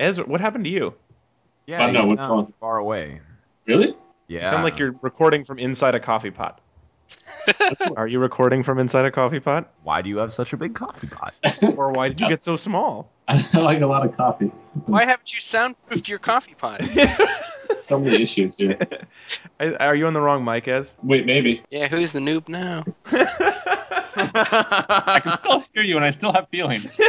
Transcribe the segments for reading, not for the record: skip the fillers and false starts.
Ezra, what happened to you? Yeah, I know what's wrong. Far away. Really? Yeah. You sound like you're recording from inside a coffee pot. Are you recording from inside a coffee pot? Why do you have such a big coffee pot? Or why did you get so small? I like a lot of coffee. Why haven't you soundproofed your coffee pot? So many issues here. Are you on the wrong mic, Ez? Wait, maybe. Yeah, who's the noob now? I can still hear you, and I still have feelings.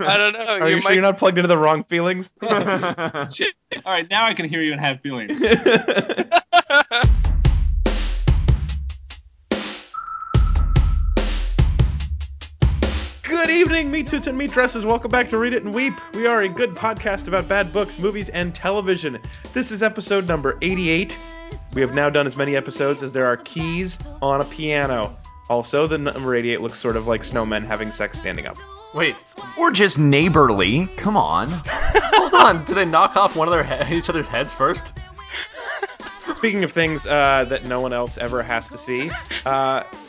I don't know. Are you sure you're not plugged into the wrong feelings? Shit. All right, now I can hear you and have feelings. Good evening, meat suits and meat dresses. Welcome back to Read It and Weep. We are a good podcast about bad books, movies, and television. This is episode number 88. We have now done as many episodes as there are keys on a piano. Also, the number 88 looks sort of like snowmen having sex standing up. Wait. Or just neighborly. Come on. Hold on. Do they knock off one of their each other's heads first? Speaking of things that no one else ever has to see,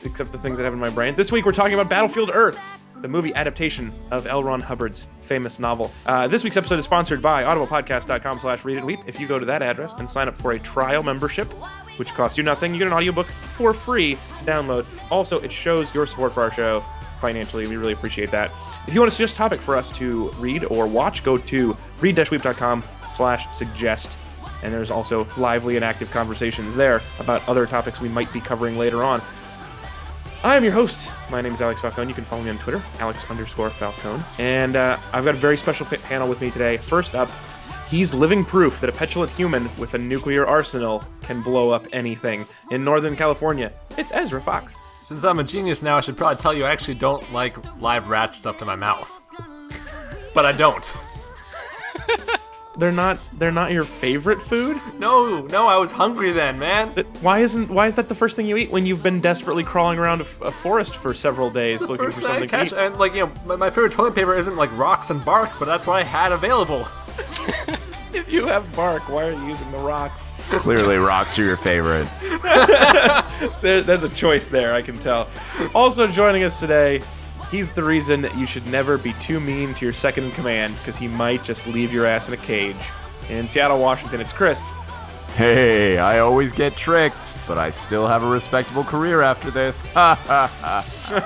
except the things that have in my brain, this week we're talking about Battlefield Earth, the movie adaptation of L. Ron Hubbard's famous novel. This week's episode is sponsored by audiblepodcast.com/readandweep. If you go to that address and sign up for a trial membership, which costs you nothing, you get an audiobook for free to download. Also, it shows your support for our show financially. We really appreciate that. If you want to suggest a topic for us to read or watch, go to read-weep.com/suggest. And there's also lively and active conversations there about other topics we might be covering later on. I am your host. My name is Alex Falcone. You can follow me on Twitter, Alex_Falcone. And I've got a very special panel with me today. First up, he's living proof that a petulant human with a nuclear arsenal can blow up anything. In Northern California, it's Ezra Fox. Since I'm a genius now, I should probably tell you I actually don't like live rat stuff to my mouth. But I don't. They're not your favorite food? No, I was hungry then, man. Why is that the first thing you eat when you've been desperately crawling around a forest for several days looking for something to eat? And my favorite toilet paper isn't like rocks and bark, but that's what I had available. If you have bark, why are you using the rocks? Clearly, rocks are your favorite. There's a choice there, I can tell. Also joining us today, he's the reason you should never be too mean to your second in command, because he might just leave your ass in a cage. In Seattle, Washington, it's Chris. Hey, I always get tricked, but I still have a respectable career after this. Ha ha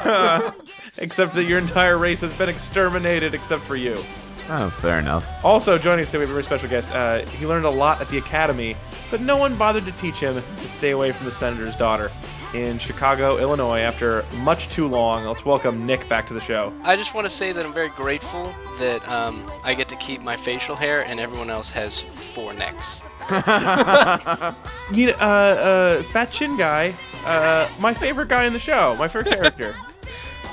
ha. Except that your entire race has been exterminated except for you. Oh, fair enough. Also joining us today, we have a very special guest. He learned a lot at the academy, but no one bothered to teach him to stay away from the senator's daughter. In Chicago, Illinois, after much too long, let's welcome Nick back to the show. I just want to say that I'm very grateful that I get to keep my facial hair and everyone else has four necks. Fat Chin Guy, my favorite guy in the show, my favorite character.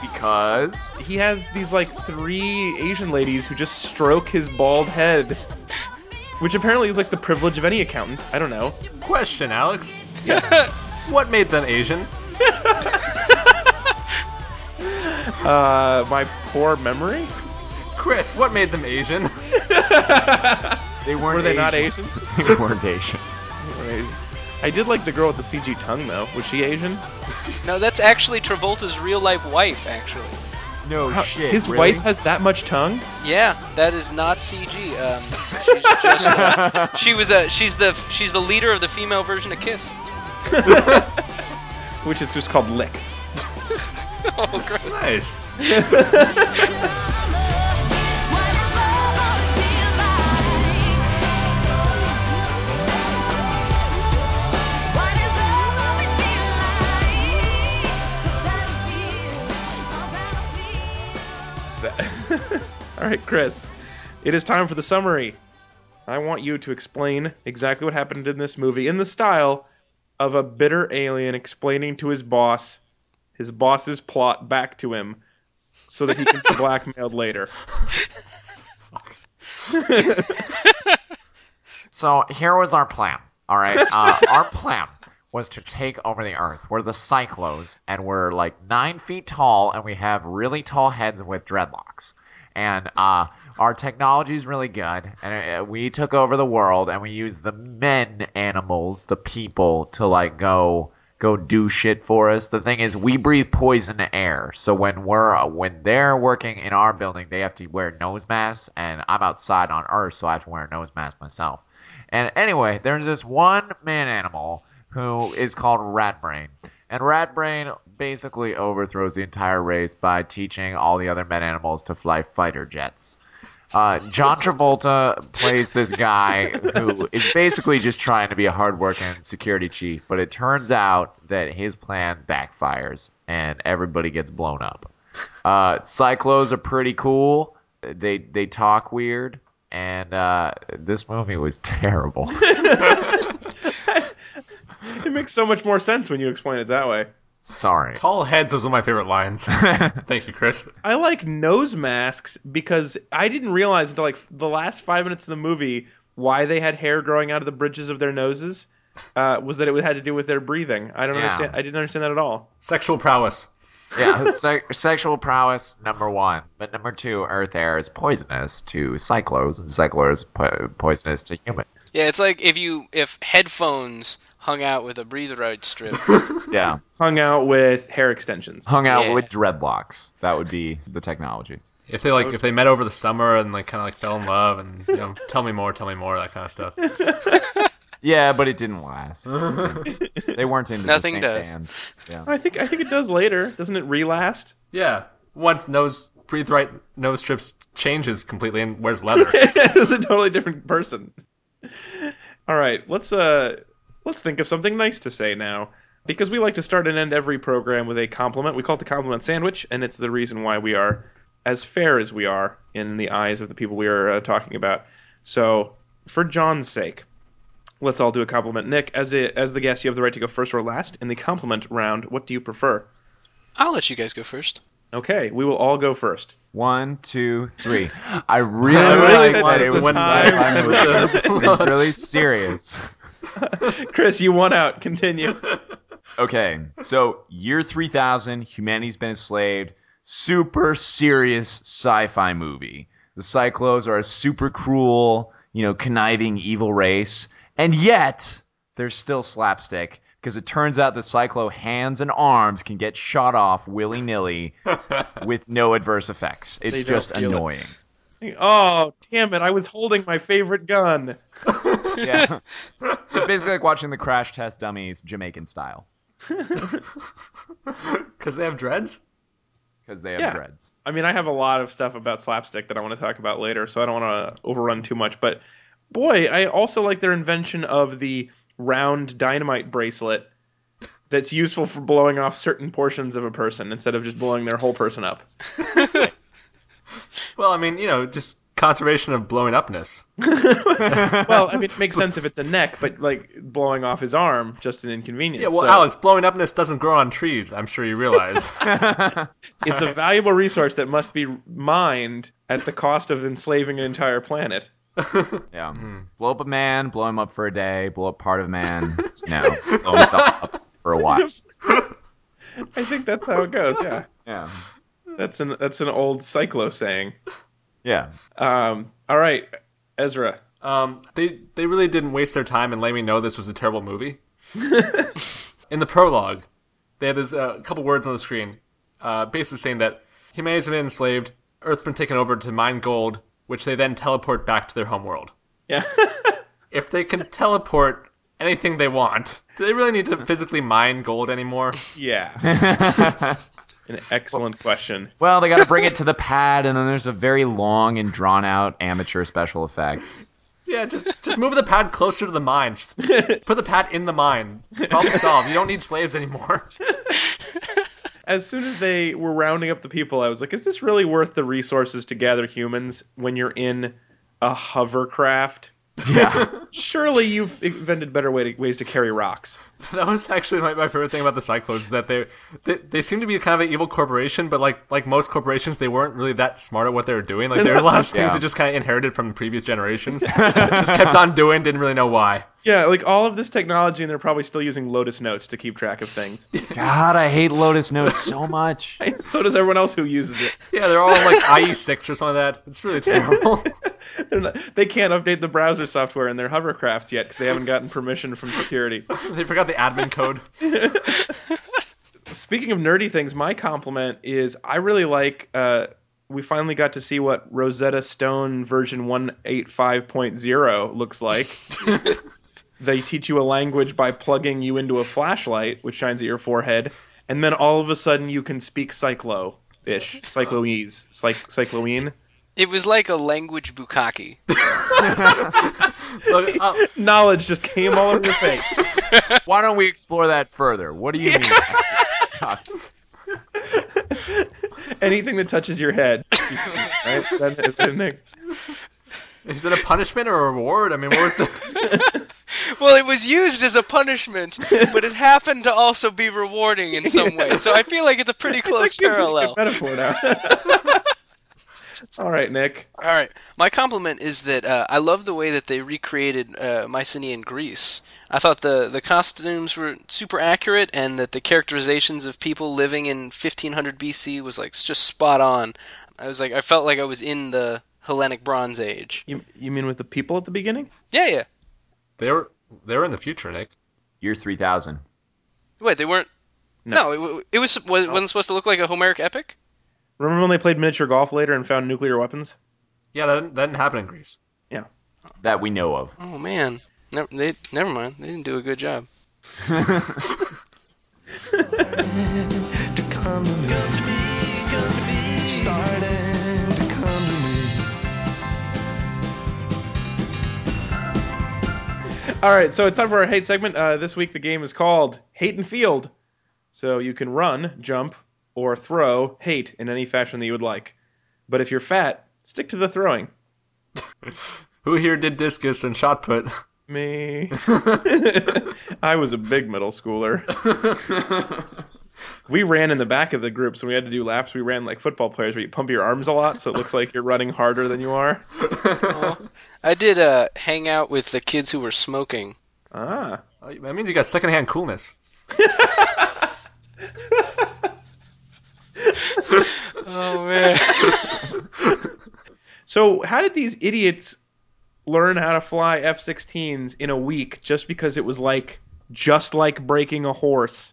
Because? He has these, like, three Asian ladies who just stroke his bald head, which apparently is, like, the privilege of any accountant. I don't know. Question, Alex. Yes. What made them Asian? My poor memory? Chris, what made them Asian? They weren't. Were they Asian. Not Asian? They weren't Asian. I did like the girl with the CG tongue, though. Was she Asian? No, that's actually Travolta's real-life wife, actually. No shit, his really? Wife has that much tongue? Yeah, that is not CG. She's just, she's the leader of the female version of Kiss. Which is just called Lick. Oh, gross. Nice. All right, Chris. It is time for the summary. I want you to explain exactly what happened in this movie in the style of a bitter alien explaining to his boss his boss's plot back to him so that he can be blackmailed later. So here was our plan, all right? Our plan was to take over the Earth. We're the Cyclos, and we're like 9 feet tall, and we have really tall heads with dreadlocks. And our technology is really good, and we took over the world, and we used the men animals, the people, to, like, go go do shit for us. The thing is, we breathe poison air. So when they're working in our building, they have to wear nose masks, and I'm outside on Earth, so I have to wear a nose mask myself. And anyway, there's this one man animal who is called Ratbrain. And Ratbrain basically overthrows the entire race by teaching all the other men animals to fly fighter jets. John Travolta plays this guy who is basically just trying to be a hardworking security chief, but it turns out that his plan backfires and everybody gets blown up. Cyclos are pretty cool. They talk weird, and this movie was terrible. It makes so much more sense when you explain it that way. Sorry. Tall heads is one of my favorite lines. Thank you, Chris. I like nose masks because I didn't realize until like the last 5 minutes of the movie why they had hair growing out of the bridges of their noses was that it had to do with their breathing. I don't understand. I didn't understand that at all. Sexual prowess. Yeah, sexual prowess, number one. But number two, Earth air is poisonous to cyclos, and cyclos is poisonous to humans. Yeah, it's like if headphones hung out with a breathe right strip. Yeah. Hung out with hair extensions. Hung out with dreadlocks. That would be the technology. If they if they met over the summer and like kind of like fell in love and tell me more, that kind of stuff. Yeah, but it didn't last. They weren't into nothing the same bands. Yeah. I think it does later. Doesn't it relast? Yeah. Once breathe right nose strips changes completely and wears leather. It's a totally different person. All right, let's think of something nice to say now, because we like to start and end every program with a compliment. We call it the compliment sandwich, and it's the reason why we are as fair as we are in the eyes of the people we are talking about. So, for John's sake, let's all do a compliment. Nick, as the guest, you have the right to go first or last in the compliment round. What do you prefer? I'll let you guys go first. Okay, we will all go first. 1, 2, 3. I really like that it was it's really serious. Chris, you won out. Continue. Okay, so year 3000, humanity's been enslaved. Super serious sci-fi movie. The Cyclos are a super cruel, conniving evil race, and yet there's still slapstick. Because it turns out the Cyclo hands and arms can get shot off willy-nilly with no adverse effects. It's just annoying. Oh, damn it. I was holding my favorite gun. Yeah. It's basically like watching the Crash Test Dummies Jamaican style. Because they have dreads? Because they have dreads. I mean, I have a lot of stuff about slapstick that I want to talk about later, so I don't want to overrun too much. But, boy, I also like their invention of the round dynamite bracelet that's useful for blowing off certain portions of a person instead of just blowing their whole person up. Well, I mean, just conservation of blowing upness. Well, I mean, it makes sense if it's a neck, but like blowing off his arm, just an inconvenience. Yeah, well, so. Alex, blowing upness doesn't grow on trees, I'm sure you realize. It's a valuable resource that must be mined at the cost of enslaving an entire planet. Yeah. Blow up a man, blow him up for a day, blow up part of a man, blow himself up for a while. I think that's how it goes, yeah. Yeah. That's an old Cyclo saying. Yeah. All right, Ezra. They really didn't waste their time in letting me know this was a terrible movie. In the prologue, they had this couple words on the screen, basically saying that humanity's been enslaved, Earth's been taken over to mine gold, which they then teleport back to their homeworld. Yeah. If they can teleport anything they want, do they really need to physically mine gold anymore? Yeah. An excellent question. Well, they got to bring it to the pad, and then there's a very long and drawn-out amateur special effects. Yeah, just move the pad closer to the mine. Just put the pad in the mine. Problem solved. You don't need slaves anymore. As soon as they were rounding up the people, I was like, is this really worth the resources to gather humans when you're in a hovercraft? Yeah. Surely you've invented better ways to carry rocks. That was actually my favorite thing about the Cyclos, is that they seem to be kind of an evil corporation, but like most corporations, they weren't really that smart at what they were doing. Like, there were a lot of things that just kind of inherited from previous generations. Just kept on doing, didn't really know why. Yeah, like all of this technology, and they're probably still using Lotus Notes to keep track of things. God, I hate Lotus Notes so much. So does everyone else who uses it. Yeah, they're all like IE6 or something like that. It's really terrible. They can't update the browser software in their hovercraft yet because they haven't gotten permission from security. They forgot the admin code. Speaking of nerdy things, my compliment is I really like... we finally got to see what Rosetta Stone version 185.0 looks like. They teach you a language by plugging you into a flashlight, which shines at your forehead, and then all of a sudden you can speak Cyclo-ish, Cycloese, Cycloene. It was like a language bukkake. Knowledge just came all over your face. Why don't we explore that further? What do you mean? Anything that touches your head. Right? Is that Nick? Is it a punishment or a reward? I mean, what was the... Well, it was used as a punishment, but it happened to also be rewarding in some way. So I feel like it's a pretty close parallel. It's like a metaphor now. All right, Nick. All right. My compliment is that I love the way that they recreated Mycenaean Greece. I thought the costumes were super accurate and that the characterizations of people living in 1500 BC was like just spot on. I felt like I was in the Hellenic Bronze Age. You mean with the people at the beginning? Yeah. They were in the future, Nick. Year 3000. Wait, they weren't? No, it wasn't supposed to look like a Homeric epic? Remember when they played miniature golf later and found nuclear weapons? Yeah, that didn't happen in Greece. Yeah. That we know of. Oh, man. Never mind. They didn't do a good job. All right, so it's time for our hate segment. This week the game is called Hate and Field. So you can run, jump, or throw hate in any fashion that you would like. But if you're fat, stick to the throwing. Who here did discus and shot put? Me. I was a big middle schooler. We ran in the back of the group, so we had to do laps. We ran like football players where you pump your arms a lot, so it looks like you're running harder than you are. I did hang out with the kids who were smoking. Ah. That means you got secondhand coolness. Oh, man. So how did these idiots... learn how to fly F-16s in a week just because it was just like breaking a horse?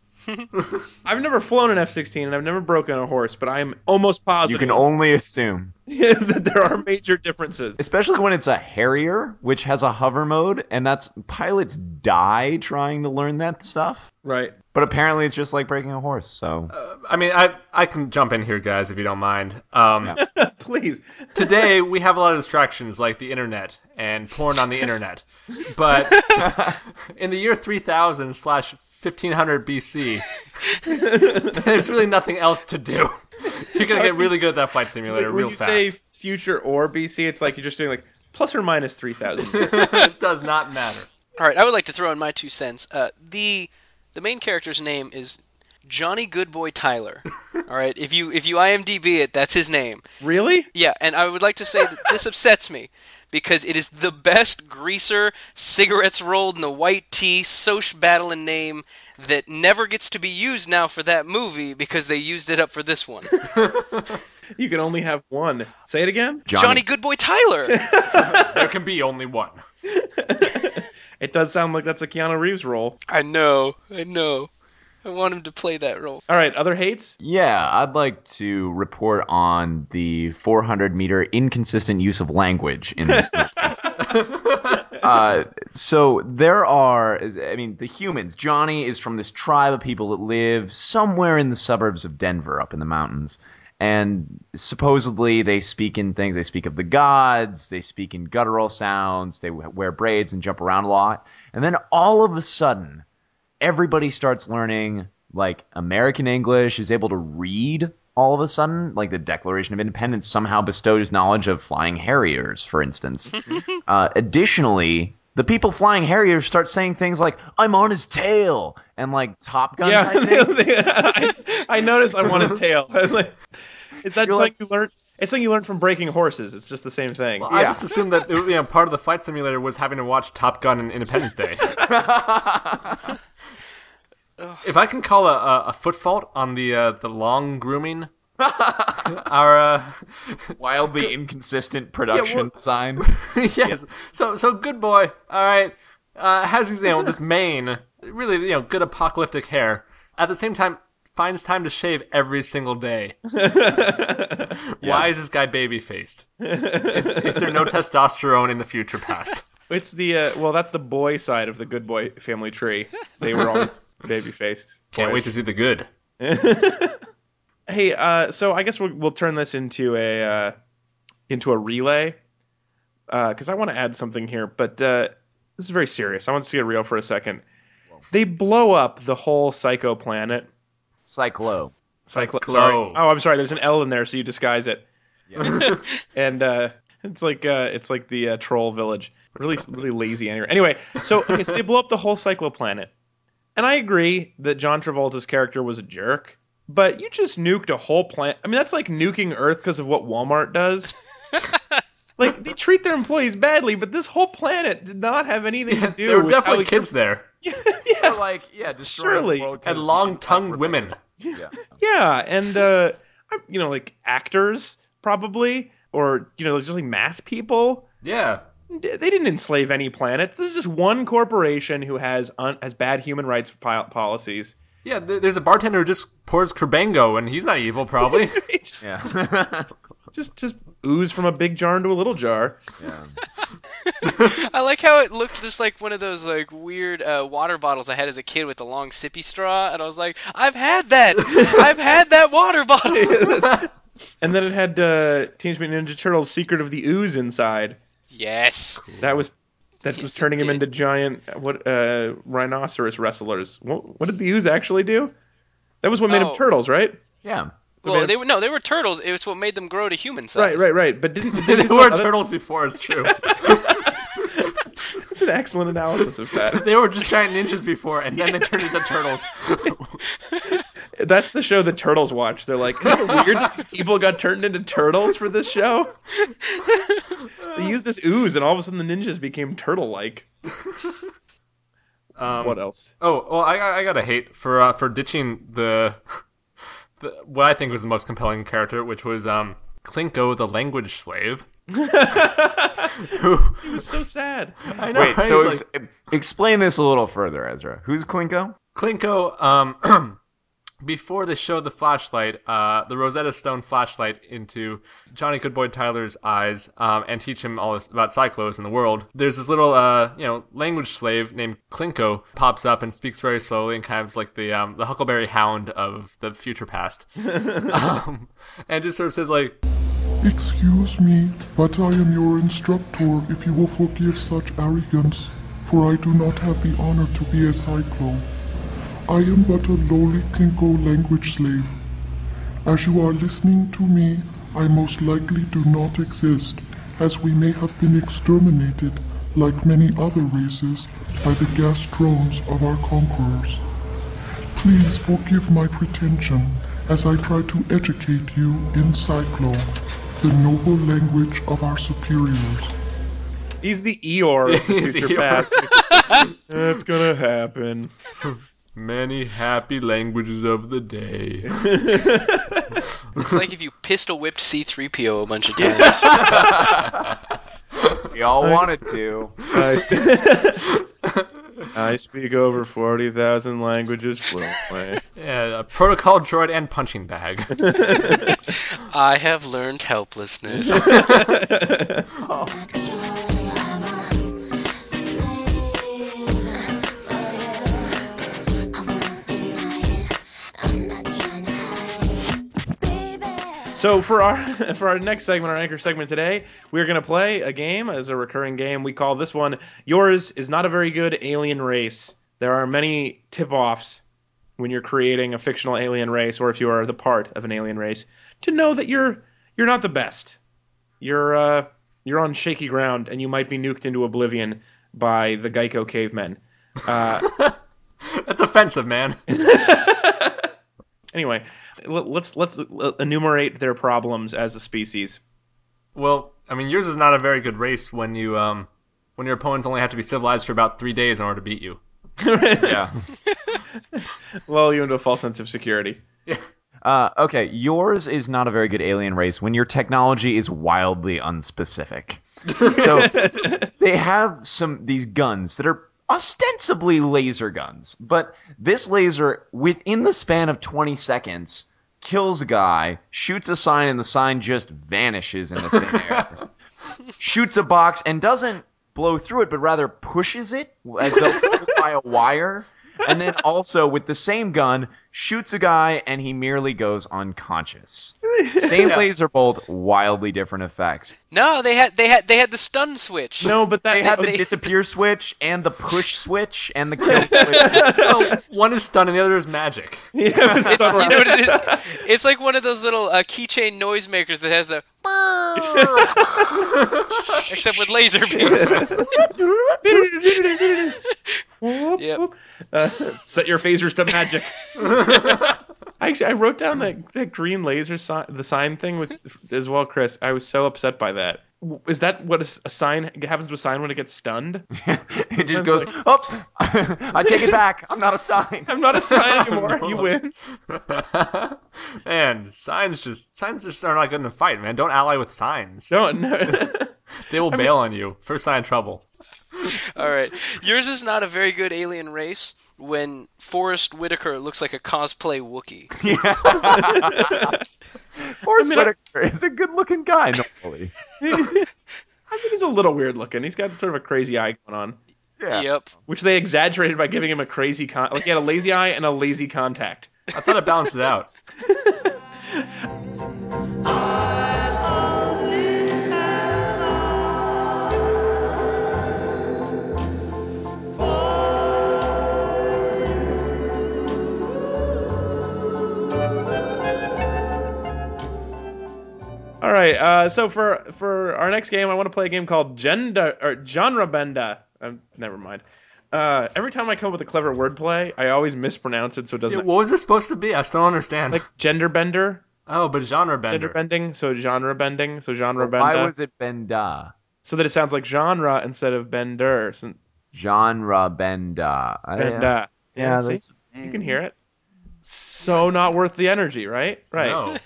I've never flown an F-16 and I've never broken a horse, but I'm almost positive. You can only assume that there are major differences. Especially when it's a Harrier, which has a hover mode, and that's pilots die trying to learn that stuff. Right. But apparently it's just like breaking a horse, so... I can jump in here, guys, if you don't mind. Yeah. Please. Today, we have a lot of distractions like the internet and porn on the internet. But in the year 3000/1500 BC, there's really nothing else to do. You're going to get really good at that flight simulator real fast. When you say future or BC, it's like you're just doing plus or minus 3000. It does not matter. All right, I would like to throw in my 2 cents. The main character's name is Johnny Goodboy Tyler. All right, if you IMDb it, that's his name. Really? Yeah, and I would like to say that this upsets me because it is the best greaser, cigarettes rolled in a white tee, soch battling name that never gets to be used now for that movie because they used it up for this one. You can only have one. Say it again. Johnny Goodboy Tyler. There can be only one. It does sound like that's a Keanu Reeves role. I know. I want him to play that role. All right, other hates? Yeah, I'd like to report on the 400-meter inconsistent use of language in this movie. So there are, the humans. Johnny is from this tribe of people that live somewhere in the suburbs of Denver up in the mountains. And supposedly they speak in things. They speak of the gods. They speak in guttural sounds. They wear braids and jump around a lot. And then all of a sudden, everybody starts learning American English, is able to read all of a sudden. Like the Declaration of Independence somehow bestowed his knowledge of flying Harriers, for instance. Additionally, the people flying Harriers start saying things like, I'm on his tail, and Top Gun. Yeah, I noticed I'm on his tail. It's something you learn from breaking horses. It's just the same thing. Well, yeah. I just assumed that part of the flight simulator was having to watch Top Gun and Independence Day. If I can call a foot fault on the long grooming Wildly inconsistent production design. Yes. So good boy. All right. Has his name with this mane. Really, good apocalyptic hair. At the same time, finds time to shave every single day. Why is this guy baby-faced? Is there no testosterone in the future past? It's the that's the boy side of the good boy family tree. They were always baby-faced. Can't wait to see the good. Hey, so I guess we'll turn this into a relay, because I want to add something here, but this is very serious. I want to see it real for a second. Whoa. They blow up the whole Psycho planet. Cyclo. Cyclo. Sorry. Oh, I'm sorry. There's an L in there, so you disguise it. Yeah. And it's like the troll village. Really, really lazy anyway. Anyway, so they blow up the whole Cyclo planet, and I agree that John Travolta's character was a jerk. But you just nuked a whole planet. I mean, that's like nuking Earth because of what Walmart does. Like, they treat their employees badly, but this whole planet did not have anything to do with... There were definitely kids there. Yes. Or surely. And long-tongued women. Yeah, and, actors, probably, or, just like math people. Yeah. They didn't enslave any planet. This is just one corporation who has bad human rights policies. Yeah, there's a bartender who just pours Kerbango, and he's not evil, probably. Just ooze from a big jar into a little jar. Yeah. I like how it looked just like one of those like weird water bottles I had as a kid with the long sippy straw, and I was like, I've had that water bottle. And then it had Teenage Mutant Ninja Turtles: Secret of the Ooze inside. Yes. Cool. That was turning him into giant rhinoceros wrestlers. What did the ooze actually do? That was what made them turtles, right? Yeah. Well, they were turtles. It was what made them grow to human size. Right. But didn't they were turtles before? It's true. That's an excellent analysis of that. They were just giant ninjas before, and then they turned into turtles. That's the show the turtles watch. They're like, isn't it weird these people got turned into turtles for this show? They used this ooze, and all of a sudden the ninjas became turtle-like. What else? Oh, well, I gotta hate for ditching the what I think was the most compelling character, which was Klinko, the language slave. He was so sad. I know. Wait, so explain this a little further, Ezra. Who's Klinko? Klinko, before they showed the flashlight, the Rosetta Stone flashlight into Johnny Goodboy Tyler's eyes, and teach him all this about Cyclos in the world, there's this little, language slave named Klinko pops up and speaks very slowly and kind of like the Huckleberry Hound of the future past. And just sort of says like, "Excuse me, but I am your instructor, if you will forgive such arrogance, for I do not have the honor to be a Cyclo. I am but a lowly Klinko language slave. As you are listening to me, I most likely do not exist, as we may have been exterminated, like many other races, by the gas drones of our conquerors. Please forgive my pretension, as I try to educate you in Cyclo, the noble language of our superiors." He's the Eeyore of the future past. That's gonna happen. Many happy languages of the day. It's like if you pistol-whipped C-3PO a bunch of times. We all wanted to. I speak over 40,000 languages fluently. Yeah, a protocol droid and punching bag. I have learned helplessness. Oh. So for our next segment, our anchor segment today, we're going to play a game as a recurring game. We call this one, Yours is Not a Very Good Alien Race. There are many tip-offs when you're creating a fictional alien race, or if you are the part of an alien race, to know that you're not the best. You're on shaky ground, and you might be nuked into oblivion by the Geico cavemen. That's offensive, man. Anyway, let's enumerate their problems as a species. Well, I mean, yours is not a very good race when you when your opponents only have to be civilized for about 3 days in order to beat you. Yeah. Lull you into a false sense of security. Yeah. Okay, yours is not a very good alien race when your technology is wildly unspecific. So they have these guns that are ostensibly laser guns, but this laser, within the span of 20 seconds, kills a guy, shoots a sign, and the sign just vanishes into thin air. Shoots a box and doesn't blow through it, but rather pushes it as though pulled by a wire. And then also, with the same gun, shoots a guy, and he merely goes unconscious. Same laser bolt, wildly different effects. No, they had the stun switch. No, but they had the disappear switch, and the push switch, and the kill switch. So one is stun, and the other is magic. Yeah, you know what it is? It's like one of those little keychain noisemakers that has the... Except with laser beams. Yep. Set your phasers to magic. Actually, I wrote down that green laser sign, the sign thing with as well, Chris. I was so upset by that. Is that what a sign happens to a sign when it gets stunned? It just goes, like, oh, I take it back. I'm not a sign. I'm not a sign anymore. No. You win. Man, signs just are not good in a fight, man. Don't ally with signs. Don't. No. They will bail on you. First sign of trouble. All right. Yours is not a very good alien race when Forrest Whitaker looks like a cosplay Wookiee. Yeah. Forrest Whitaker is a good-looking guy, normally. I mean, he's a little weird-looking. He's got sort of a crazy eye going on. Yeah. Yep. Which they exaggerated by giving him a crazy... like, he had a lazy eye and a lazy contact. I thought it balanced it out. All right, so for our next game, I want to play a game called Genre Benda. Never mind. Every time I come up with a clever wordplay, I always mispronounce it, so it doesn't... What was it supposed to be? I still don't understand. Like gender bender. Oh, but genre bender. Gender bending, so genre bending, so genre benda. Why was it benda? So that it sounds like genre instead of bender. So, genre benda. Benda. Yeah, that's... You can hear it. So not worth the energy, right? Right. No.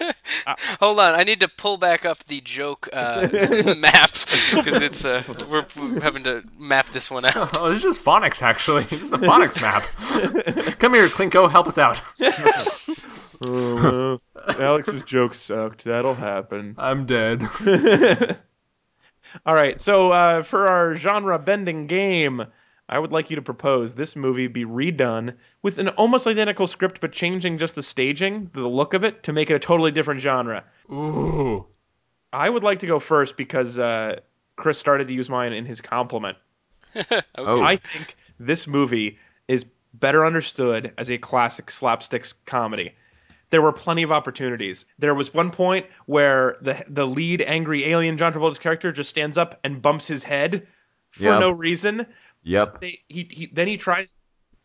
Hold on, I need to pull back up the joke map, because it's we're having to map this one out. Oh, this is just phonics, actually. This is the phonics map. Come here, Klinko, help us out. Alex's joke sucked. That'll happen. I'm dead. All right, so for our genre-bending game... I would like you to propose this movie be redone with an almost identical script, but changing just the staging, the look of it, to make it a totally different genre. Ooh. I would like to go first because Chris started to use mine in his compliment. Okay. Oh. I think this movie is better understood as a classic slapstick comedy. There were plenty of opportunities. There was one point where the lead angry alien, John Travolta's character, just stands up and bumps his head for no reason. Yep. Then he tries.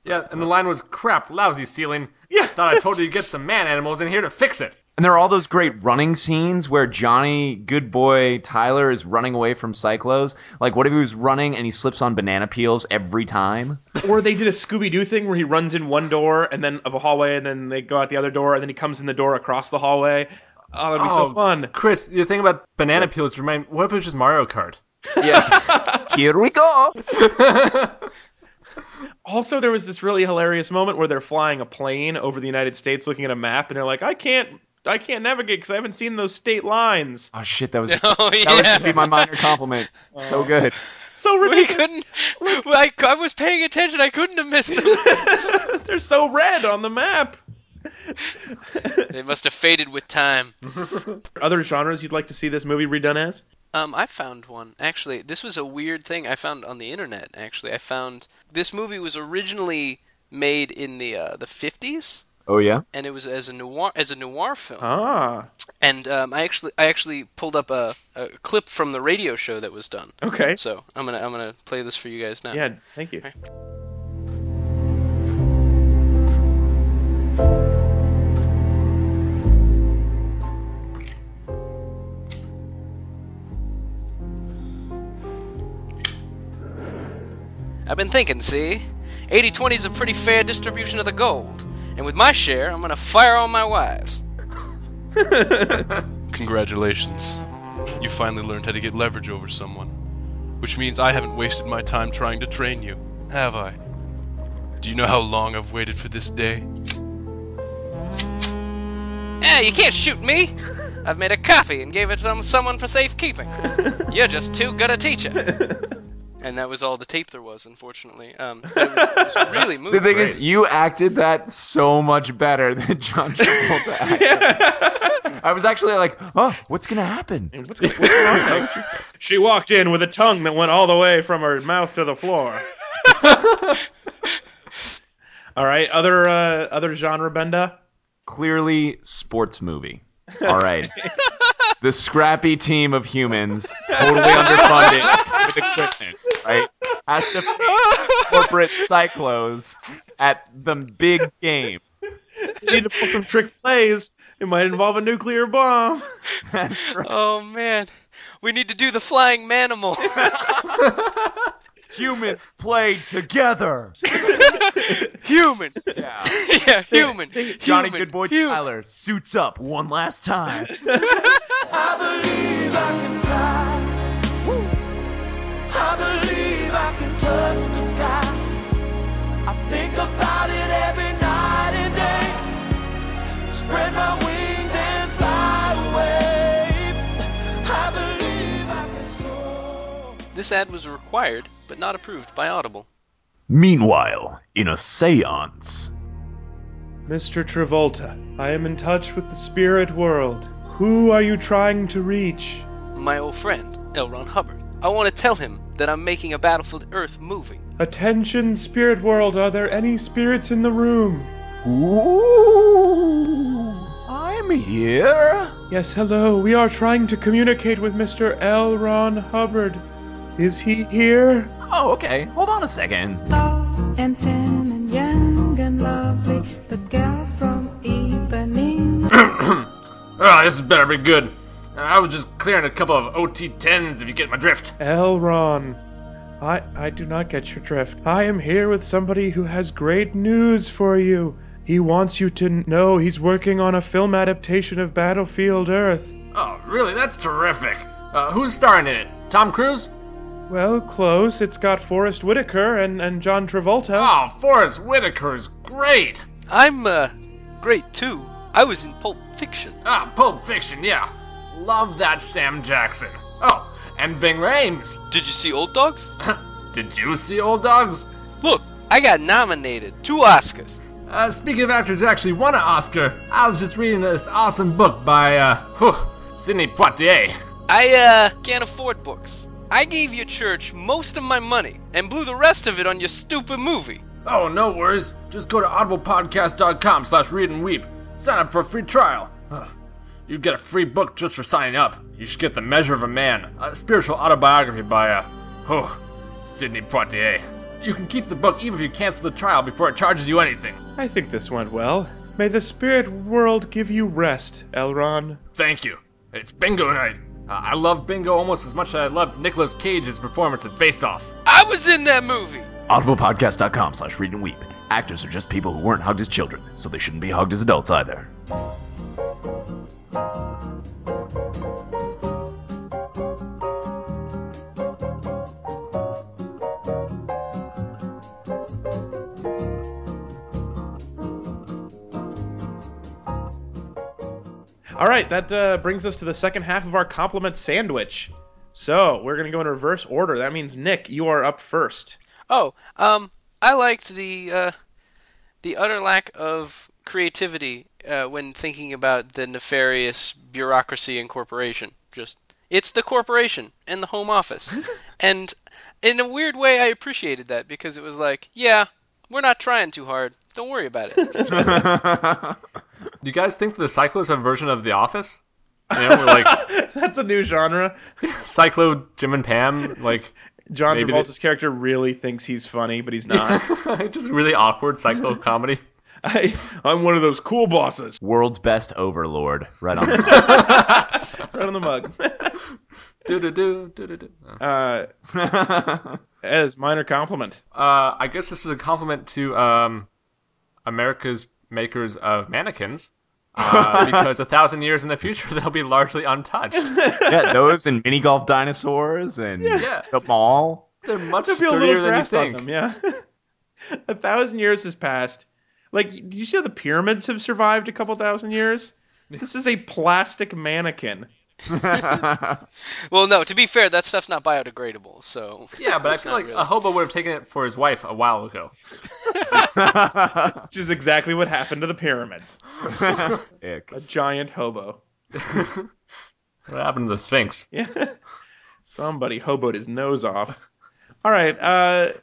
Yeah, and the line was, crap, lousy ceiling. Yeah. Thought I told you to get some man animals in here to fix it. And there are all those great running scenes where Johnny Goodboy Tyler is running away from Cyclos. Like, what if he was running and he slips on banana peels every time? Or they did a Scooby Doo thing where he runs in one door and then of a hallway, and then they go out the other door, and then he comes in the door across the hallway. Oh, that'd be so fun. Chris, the thing about banana peels what if it was just Mario Kart? Yeah. Here we go. Also, there was this really hilarious moment where they're flying a plane over the United States looking at a map, and they're like, I can't navigate because I haven't seen those state lines. Oh, shit, that was be my minor compliment. So good. So ridiculous. I was paying attention. I couldn't have missed it. They're so red on the map. They must have faded with time. Other genres you'd like to see this movie redone as? I found one. Actually, this was a weird thing I found on the internet, actually. I found this movie was originally made in the 50s. Oh, yeah? And it was as a noir film. Ah. And I actually pulled up a clip from the radio show that was done. Okay. So I'm gonna play this for you guys now. Yeah, thank you. I've been thinking, see? 80-20's a pretty fair distribution of the gold. And with my share, I'm gonna fire all my wives. Congratulations. You finally learned how to get leverage over someone. Which means I haven't wasted my time trying to train you, have I? Do you know how long I've waited for this day? Hey, you can't shoot me! I've made a copy and gave it to someone for safekeeping. You're just too good a teacher. And that was all the tape there was, unfortunately. It was really moving. The thing is, you acted that so much better than John Travolta acted. Yeah. I was actually like, oh, what's going to happen? What's going on? She walked in with a tongue that went all the way from her mouth to the floor. All right, other genre benda? Clearly sports movie. All right. The scrappy team of humans, totally underfunded with equipment, right? Has to face corporate Cyclos at the big game. You need to pull some trick plays. It might involve a nuclear bomb. That's right. Oh, man. We need to do the flying manimal. Humans play together. Human. Yeah. Yeah, human. Johnny Goodboy Tyler suits up one last time. I believe I can fly. Woo. I believe I can touch the sky. I think about it every night and day. Spread my wings and fly away. I believe I can soar. This ad was required, but not approved by Audible. Meanwhile, in a seance. Mr. Travolta, I am in touch with the spirit world. Who are you trying to reach? My old friend, L. Ron Hubbard. I want to tell him that I'm making a Battlefield Earth movie. Attention, spirit world, are there any spirits in the room? Ooh, I'm here. Yes, hello, we are trying to communicate with Mr. L. Ron Hubbard. Is he here? Oh, okay. Hold on a second. Tall and thin and young and lovely, the girl from Ipanema. Oh, this better be good. I was just clearing a couple of OT-10s if you get my drift. L. Ron, I do not get your drift. I am here with somebody who has great news for you. He wants you to know he's working on a film adaptation of Battlefield Earth. Oh, really? That's terrific. Who's starring in it? Tom Cruise? Well, close. It's got Forrest Whitaker and John Travolta. Oh, Forrest Whitaker's great! I'm, great too. I was in Pulp Fiction. Ah, Pulp Fiction, yeah. Love that Sam Jackson. Oh, and Ving Rhames. Did you see Old Dogs? Did you see Old Dogs? Look, I got nominated. 2 Oscars. Speaking of actors who actually won an Oscar, I was just reading this awesome book by, Sidney Poitier. I can't afford books. I gave your church most of my money and blew the rest of it on your stupid movie. Oh, no worries. Just go to audiblepodcast.com/readandweep. Sign up for a free trial. You get a free book just for signing up. You should get The Measure of a Man, a spiritual autobiography by Sidney Poitier. You can keep the book even if you cancel the trial before it charges you anything. I think this went well. May the spirit world give you rest, L. Ron. Thank you. It's bingo night. I love bingo almost as much as I loved Nicolas Cage's performance in Face Off. I was in that movie! audiblepodcast.com/readandweep. Actors are just people who weren't hugged as children, so they shouldn't be hugged as adults either. All right, that brings us to the second half of our compliment sandwich. So we're going to go in reverse order. That means, Nick, you are up first. Oh, I liked the utter lack of creativity when thinking about the nefarious bureaucracy and corporation. Just, it's the corporation and the home office. And in a weird way, I appreciated that because it was like, yeah, we're not trying too hard. Don't worry about it. Do you guys think the Cyclos have a version of The Office? You know, we're like, that's a new genre. Cyclo, Jim and Pam, like John Travolta's character really thinks he's funny, but he's not. Just really awkward Cyclo comedy. I'm one of those cool bosses. World's best overlord, right on the mug. Right on the mug. Do do do do do. As minor compliment. I guess this is a compliment to America's makers of mannequins. because 1,000 years in the future, they'll be largely untouched. Yeah, those and mini golf dinosaurs and the mall. They're much sturdier than you think. Them, yeah. 1,000 years has passed. Like, do you see how the pyramids have survived a couple 1,000 years? This is a plastic mannequin. Well, no, to be fair, that stuff's not biodegradable, so... Yeah, but I feel like really. A hobo would have taken it for his wife a while ago. Which is exactly what happened to the pyramids. Ick. A giant hobo. What happened to the Sphinx? Yeah. Somebody hoboed his nose off. All right. To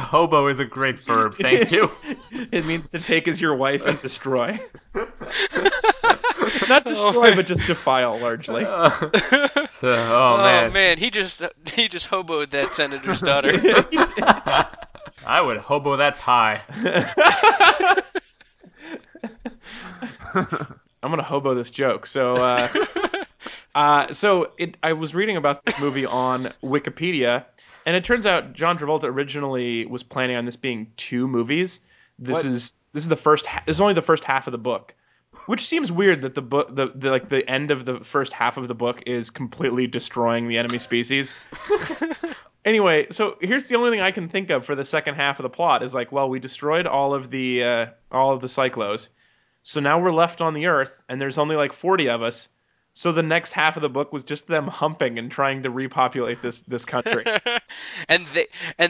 hobo is a great verb, thank you. It means to take as your wife and destroy. Not destroy, but just defile, largely. Oh man, he just hoboed that senator's daughter. I would hobo that pie. I'm gonna hobo this joke. So I was reading about this movie on Wikipedia, and it turns out John Travolta originally was planning on this being two movies. This is the first. This is only the first half of the book. Which seems weird that the book, the end of the first half of the book is completely destroying the enemy species. Anyway, so here's the only thing I can think of for the second half of the plot is like, well, we destroyed all of the Cyclos, so now we're left on the Earth, and there's only like 40 of us. So the next half of the book was just them humping and trying to repopulate this country. and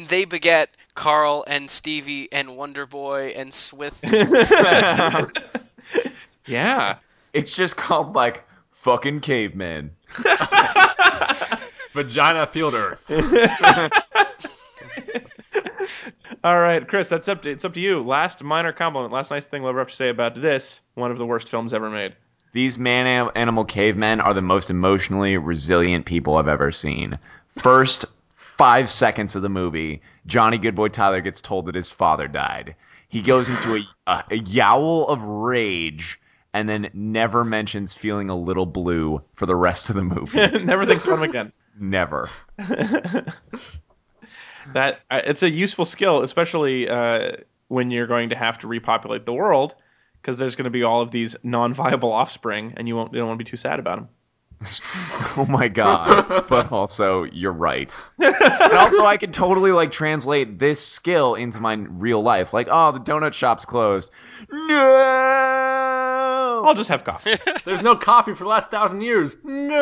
they beget Carl and Stevie and Wonderboy and Swith. Yeah. It's just called, like, fucking cavemen. Vagina Field Earth. All right, Chris, it's up to you. Last minor compliment, last nice thing we'll ever have to say about this, one of the worst films ever made. These man-animal cavemen are the most emotionally resilient people I've ever seen. First 5 seconds of the movie, Johnny Goodboy Tyler gets told that his father died. He goes into a yowl of rage and then never mentions feeling a little blue for the rest of the movie. Never thinks about him again. Never. That it's a useful skill, especially when you're going to have to repopulate the world, because there's going to be all of these non-viable offspring, and you don't want to be too sad about them. Oh my god. But also, you're right. And also, I can totally translate this skill into my real life. Like, oh, the donut shop's closed. No! I'll just have coffee. There's no coffee for the last 1,000 years. No!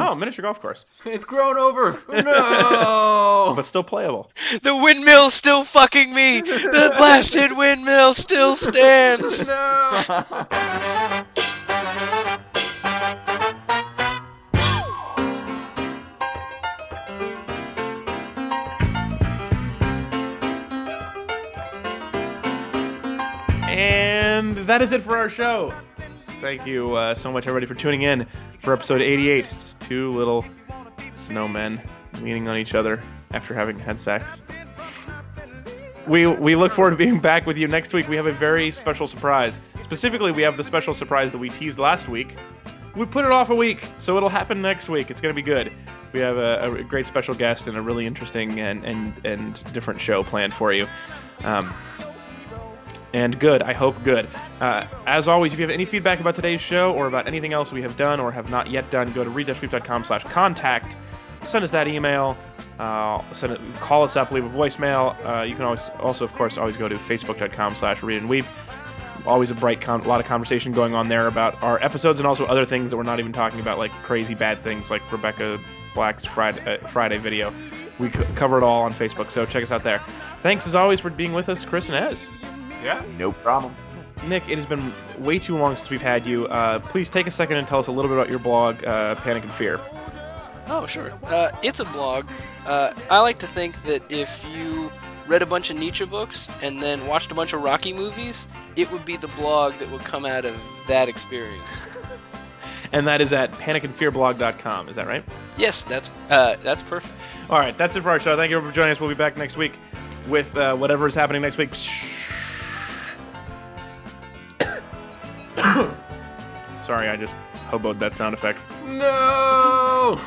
Oh, miniature golf course. It's grown over. No! But still playable. The windmill's still fucking me! The blasted windmill still stands! No! And that is it for our show. Thank you so much, everybody, for tuning in for episode 88. Just two little snowmen leaning on each other after having had sex. We look forward to being back with you next week. We have a very special surprise. Specifically, we have the special surprise that we teased last week. We put it off a week, so it'll happen next week. It's going to be good. We have a great special guest and a really interesting and different show planned for you. And good, I hope good. As always, if you have any feedback about today's show or about anything else we have done or have not yet done, go to read-weep.com/contact. Send us that email. Call us up, leave a voicemail. You can always go to facebook.com/readandweep. Always a bright lot of conversation going on there about our episodes and also other things that we're not even talking about, like crazy bad things like Rebecca Black's Friday video. We cover it all on Facebook, so check us out there. Thanks, as always, for being with us, Chris and Ez. Yeah, no problem. Nick, it has been way too long since we've had you. Please take a second and tell us a little bit about your blog, Panic and Fear. Oh, sure. It's a blog. I like to think that if you read a bunch of Nietzsche books and then watched a bunch of Rocky movies, it would be the blog that would come out of that experience. And that is at panicandfearblog.com, is that right? Yes, that's perfect. All right, that's it for our show. Thank you for joining us. We'll be back next week with whatever is happening next week. Sorry, I just hoboed that sound effect. No!